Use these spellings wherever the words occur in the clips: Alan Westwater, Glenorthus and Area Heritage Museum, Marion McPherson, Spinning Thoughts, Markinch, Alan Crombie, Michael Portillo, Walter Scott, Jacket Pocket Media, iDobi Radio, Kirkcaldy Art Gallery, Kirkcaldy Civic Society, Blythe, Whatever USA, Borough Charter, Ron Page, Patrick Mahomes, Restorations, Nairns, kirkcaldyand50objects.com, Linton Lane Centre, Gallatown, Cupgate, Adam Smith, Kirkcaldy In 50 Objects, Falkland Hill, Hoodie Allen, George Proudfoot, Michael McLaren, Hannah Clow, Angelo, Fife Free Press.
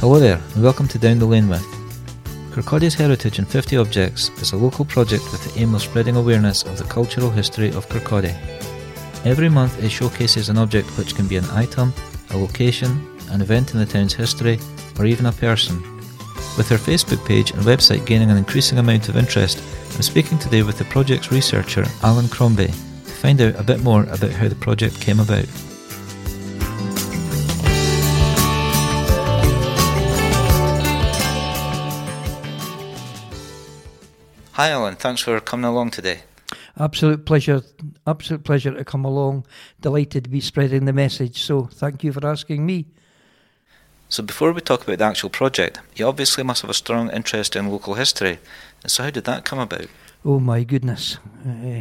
Hello there, and welcome to Down the Lane With. Kirkcaldy's Heritage and 50 Objects is a local project with the aim of spreading awareness of the cultural history of Kirkcaldy. Every month it showcases an object which can be an item, a location, an event in the town's history, or even a person. With her Facebook page and website gaining an increasing amount of interest, I'm speaking today with the project's researcher, Alan Crombie, to find out a bit more about how the project came about. Hi Alan, thanks for coming along today. Absolute pleasure to come along. Delighted to be spreading the message, so thank you for asking me. So before we talk about the actual project, you obviously must have a strong interest in local history. So how did that come about? Oh my goodness,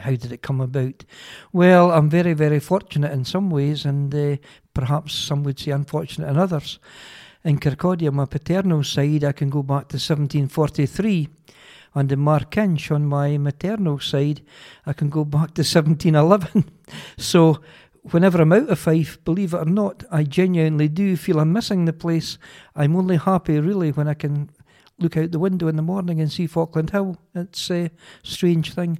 how did it come about? Well, I'm very, very fortunate in some ways, and perhaps some would say unfortunate in others. In Kirkcaldy, on my paternal side, I can go back to 1743, and in Markinch, on my maternal side, I can go back to 1711. So whenever I'm out of Fife, believe it or not, I genuinely do feel I'm missing the place. I'm only happy, really, when I can look out the window in the morning and see Falkland Hill. It's a strange thing.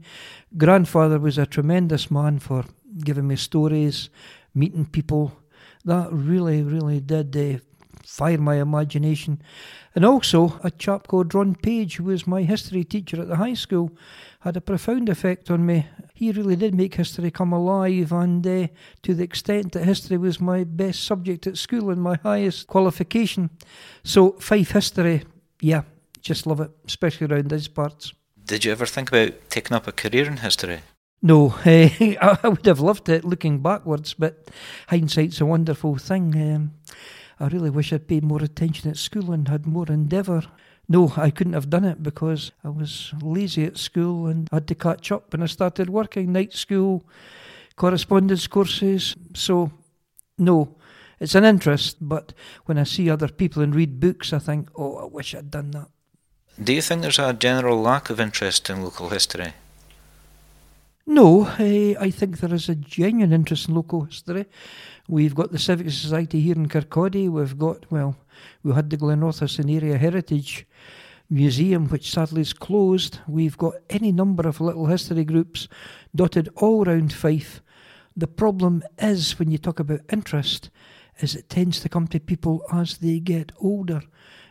Grandfather was a tremendous man for giving me stories, meeting people. That really, really did fire my imagination. And also, a chap called Ron Page, who was my history teacher at the high school, had a profound effect on me. He really did make history come alive, and to the extent that history was my best subject at school and my highest qualification. So Fife history, yeah, just love it, especially around these parts. Did you ever think about taking up a career in history? No, I would have loved it looking backwards, but hindsight's a wonderful thing. I really wish I'd paid more attention at school and had more endeavour. No, I couldn't have done it because I was lazy at school and had to catch up when I started working, night school, correspondence courses. So, no, it's an interest, but when I see other people and read books, I think, oh, I wish I'd done that. Do you think there's a general lack of interest in local history? No, I think there is a genuine interest in local history. We've got the Civic Society here in Kirkcaldy. We had the Glenorthus and Area Heritage Museum, which sadly is closed. We've got any number of little history groups dotted all round Fife. The problem is, when you talk about interest, is it tends to come to people as they get older.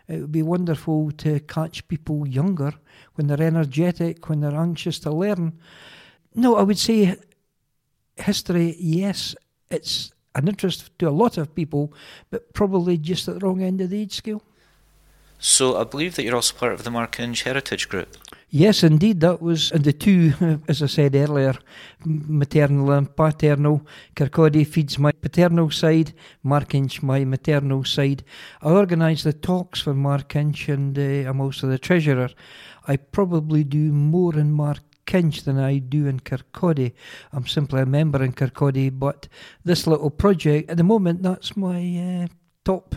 It would be wonderful to catch people younger, when they're energetic, when they're anxious to learn. No, I would say history, yes, it's an interest to a lot of people, but probably just at the wrong end of the age scale. So I believe that you're also part of the Markinch Heritage Group. Yes, indeed, that was the two, as I said earlier, maternal and paternal. Kirkcaldy feeds my paternal side, Markinch my maternal side. I organise the talks for Markinch, and I'm also the treasurer. I probably do more in Markinch than I do in Kirkcaldy. I'm simply a member in Kirkcaldy, but this little project, at the moment, that's my top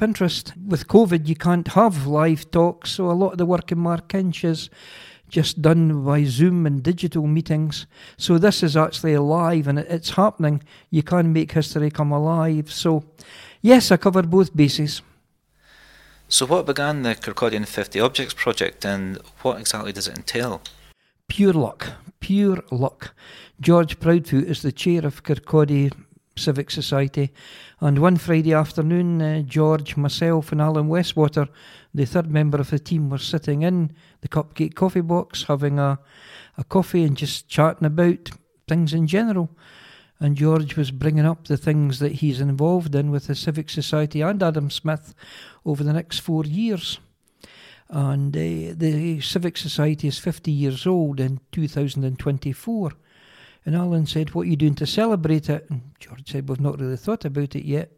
interest. With COVID, you can't have live talks, so a lot of the work in Markinch is just done by Zoom and digital meetings. So this is actually alive, and it's happening. You can make history come alive. So, yes, I cover both bases. So what began the Kirkcaldy and 50 Objects project, and what exactly does it entail? Pure luck. George Proudfoot is the chair of Kirkcaldy Civic Society, and one Friday afternoon, George, myself and Alan Westwater, the third member of the team, were sitting in the Cupgate coffee box having a coffee and just chatting about things in general. And George was bringing up the things that he's involved in with the Civic Society and Adam Smith over the next 4 years. And the Civic Society is 50 years old in 2024. And Alan said, what are you doing to celebrate it? And George said, we've not really thought about it yet.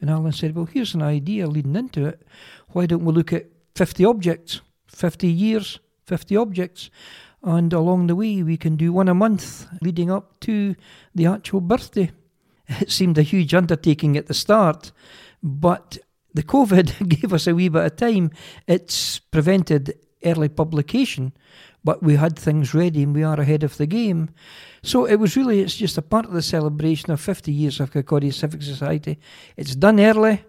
And Alan said, well, here's an idea leading into it. Why don't we look at 50 objects? 50 years, 50 objects. And along the way, we can do one a month leading up to the actual birthday. It seemed a huge undertaking at the start, but the COVID gave us a wee bit of time. It's prevented early publication, but we had things ready and we are ahead of the game. So it's just a part of the celebration of 50 years of Kirkcaldy Civic Society. It's done early.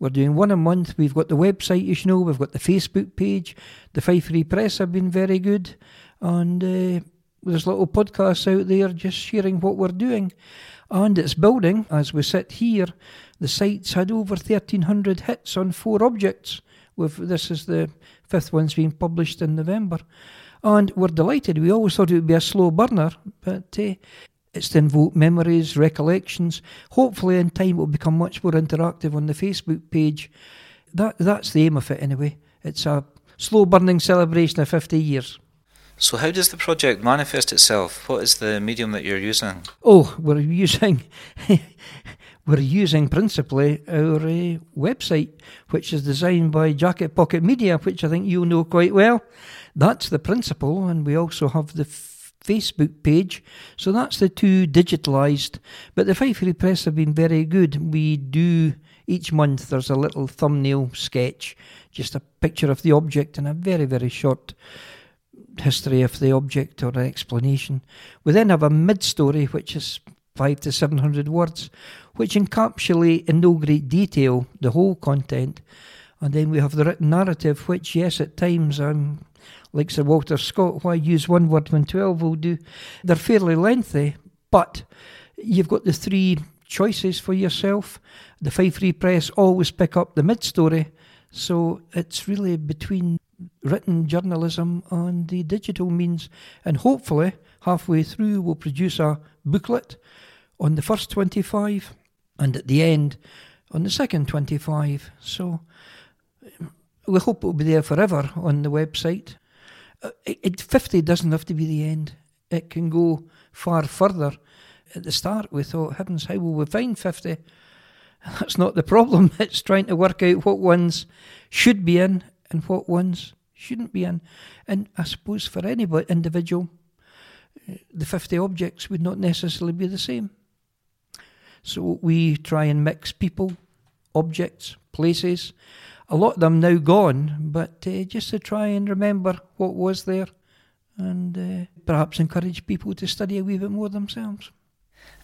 We're doing one a month. We've got the website, as you know. We've got the Facebook page. The Fife Free Press have been very good. And there's little podcasts out there just sharing what we're doing. And it's building. As we sit here, the site's had over 1,300 hits on 4 objects. This is the 5th one's been published in November. And we're delighted. We always thought it would be a slow burner, but it's to invoke memories, recollections. Hopefully in time it will become much more interactive on the Facebook page. That's the aim of it anyway. It's a slow burning celebration of 50 years. So how does the project manifest itself? What is the medium that you're using? Oh, we're using principally our website, which is designed by Jacket Pocket Media, which I think you know quite well. That's the principle, and we also have the Facebook page. So that's the two digitalised. But the Fife Free Press have been very good. We do, each month, there's a little thumbnail sketch, just a picture of the object and a very, very short history of the object or an explanation. We then have a mid-story, which is 500 to 700 words, which encapsulate in no great detail the whole content. And then we have the written narrative, which, yes, at times I'm like Sir Walter Scott, why use one word when 12 will do? They're fairly lengthy, but you've got the 3 choices for yourself. The Fife Free Press always pick up the mid-story, so it's really between written journalism and the digital means. And hopefully, halfway through, we'll produce a booklet on the first 25 and at the end on the second 25. So we hope it'll be there forever on the website. 50 doesn't have to be the end. It can go far further. At the start we thought, heavens, how will we find 50? That's not the problem. It's trying to work out what ones should be in and what ones shouldn't be in. And I suppose for any individual, the 50 objects would not necessarily be the same. So we try and mix people, objects, places. A lot of them now gone, but just to try and remember what was there and perhaps encourage people to study a wee bit more themselves.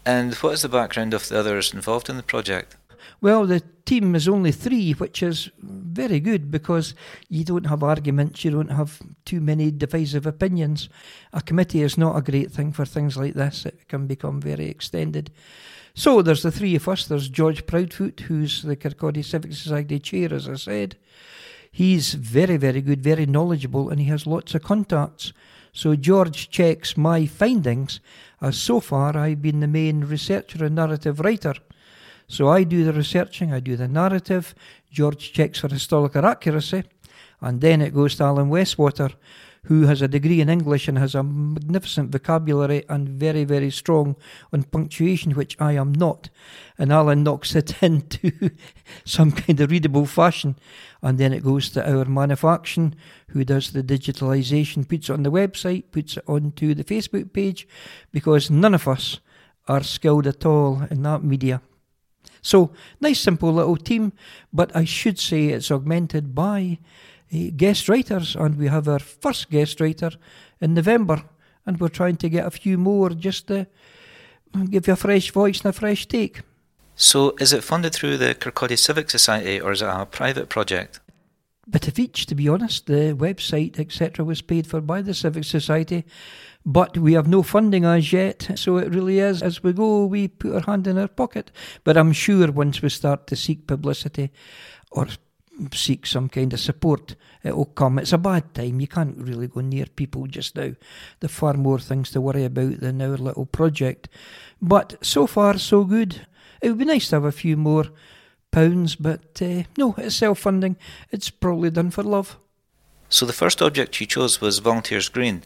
And what is the background of the others involved in the project? Well, the team is only 3, which is very good because you don't have arguments, you don't have too many divisive opinions. A committee is not a great thing for things like this. It can become very extended. So there's the 3 of us. There's George Proudfoot, who's the Kirkcaldy Civic Society chair, as I said. He's very, very good, very knowledgeable, and he has lots of contacts. So George checks my findings, as so far I've been the main researcher and narrative writer. So I do the researching, I do the narrative, George checks for historical accuracy, and then it goes to Alan Westwater, who has a degree in English and has a magnificent vocabulary and very, very strong on punctuation, which I am not. And Alan knocks it into some kind of readable fashion. And then it goes to our man of action, who does the digitalisation, puts it on the website, puts it onto the Facebook page, because none of us are skilled at all in that media. So, nice simple little team, but I should say it's augmented by guest writers, and we have our first guest writer in November, and we're trying to get a few more just to give you a fresh voice and a fresh take. So, is it funded through the Kirkcaldy Civic Society, or is it a private project? Bit of each, to be honest. The website, etc., was paid for by the Civic Society, but we have no funding as yet, so it really is, as we go, we put our hand in our pocket. But I'm sure once we start to seek publicity or seek some kind of support, it will come. It's a bad time. You can't really go near people just now. There are far more things to worry about than our little project. But so far, so good. It would be nice to have a few more pounds, but no, it's self-funding. It's probably done for love. So the first object you chose was Volunteers Green.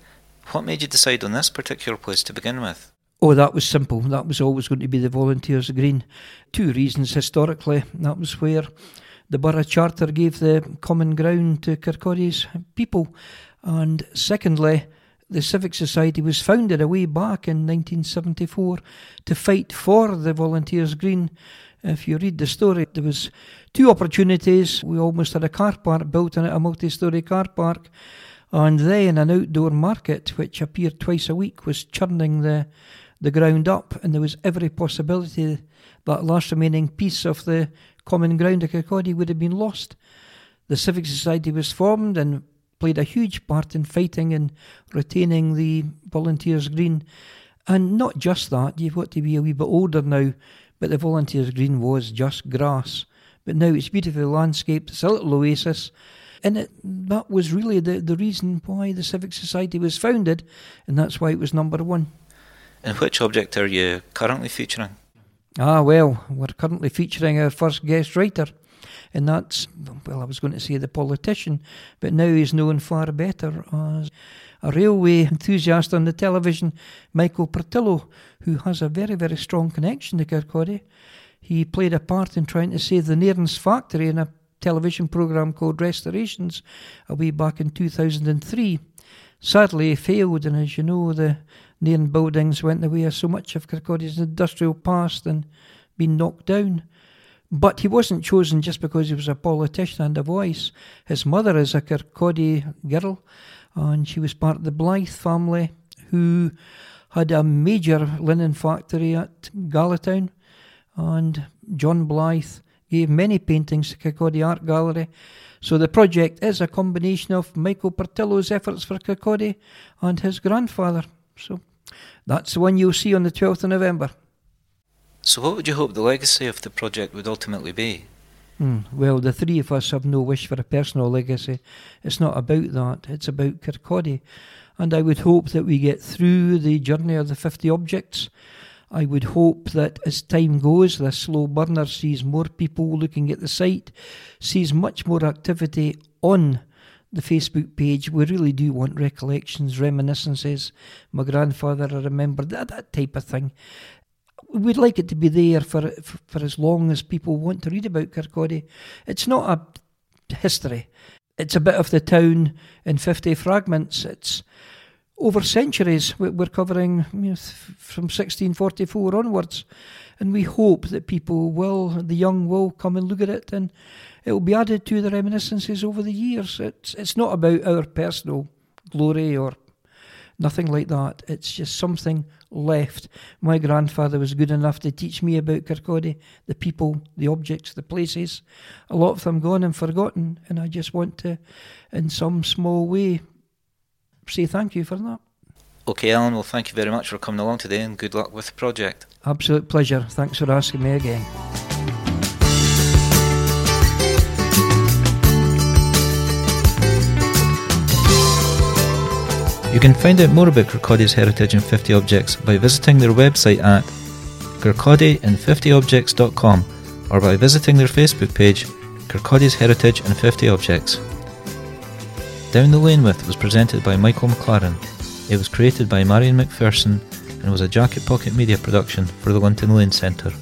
What made you decide on this particular place to begin with? Oh, that was simple. That was always going to be the Volunteers Green. 2 reasons historically. That was where the Borough Charter gave the common ground to Kirkcaldy's people. And secondly, the Civic Society was founded way back in 1974 to fight for the Volunteers Green. If you read the story, there was 2 opportunities. We almost had a car park built in it, a multi-storey car park. And then an outdoor market, which appeared twice a week, was churning the the ground up, and there was every possibility that last remaining piece of the common ground of Kirkcaldy would have been lost. The Civic Society was formed and played a huge part in fighting and retaining the Volunteers Green. And not just that, you've got to be a wee bit older now, but the Volunteers Green was just grass. But now it's beautifully landscaped, it's a little oasis, and that was really the reason why the Civic Society was founded, and that's why it was number one. And which object are you currently featuring? Well, we're currently featuring our first guest writer, and that's, well, I was going to say the politician, but now he's known far better as a railway enthusiast on the television, Michael Portillo, who has a very, very strong connection to Kirkcaldy. He played a part in trying to save the Nairns factory in a television programme called Restorations way back in 2003. Sadly, he failed, and as you know, the Nairn buildings went the way of so much of Kirkcaldy's industrial past and been knocked down. But he wasn't chosen just because he was a politician and a voice. His mother is a Kirkcaldy girl, and she was part of the Blythe family, who had a major linen factory at Gallatown, and John Blythe gave many paintings to Kirkcaldy Art Gallery. So the project is a combination of Michael Portillo's efforts for Kirkcaldy and his grandfather. So that's the one you'll see on the 12th of November. So what would you hope the legacy of the project would ultimately be? Well, the three of us have no wish for a personal legacy. It's not about that, it's about Kirkcaldy. And I would hope that we get through the journey of the 50 objects. I would hope that as time goes, the slow burner sees more people looking at the site, sees much more activity on the Facebook page. We really do want recollections, reminiscences. My grandfather, I remember, that type of thing. We'd like it to be there for as long as people want to read about Kirkcaldy. It's not a history. It's a bit of the town in 50 fragments. It's over centuries, we're covering from 1644 onwards, and we hope that people will, the young will come and look at it, and it will be added to the reminiscences over the years. It's not about our personal glory or nothing like that. It's just something left. My grandfather was good enough to teach me about Kirkcaldy, the people, the objects, the places. A lot of them gone and forgotten, and I just want to, in some small way, say thank you for that. Okay, Alan, well, thank you very much for coming along today, and good luck with the project. Absolute pleasure. Thanks for asking me again. You can find out more about Kirkcaldy's heritage and 50 objects by visiting their website at kirkcaldyand50objects.com or by visiting their Facebook page, Kirkcaldy's Heritage and 50 Objects. Down the Lane With was presented by Michael McLaren. It was created by Marion McPherson and was a Jacket Pocket Media production for the Linton Lane Centre.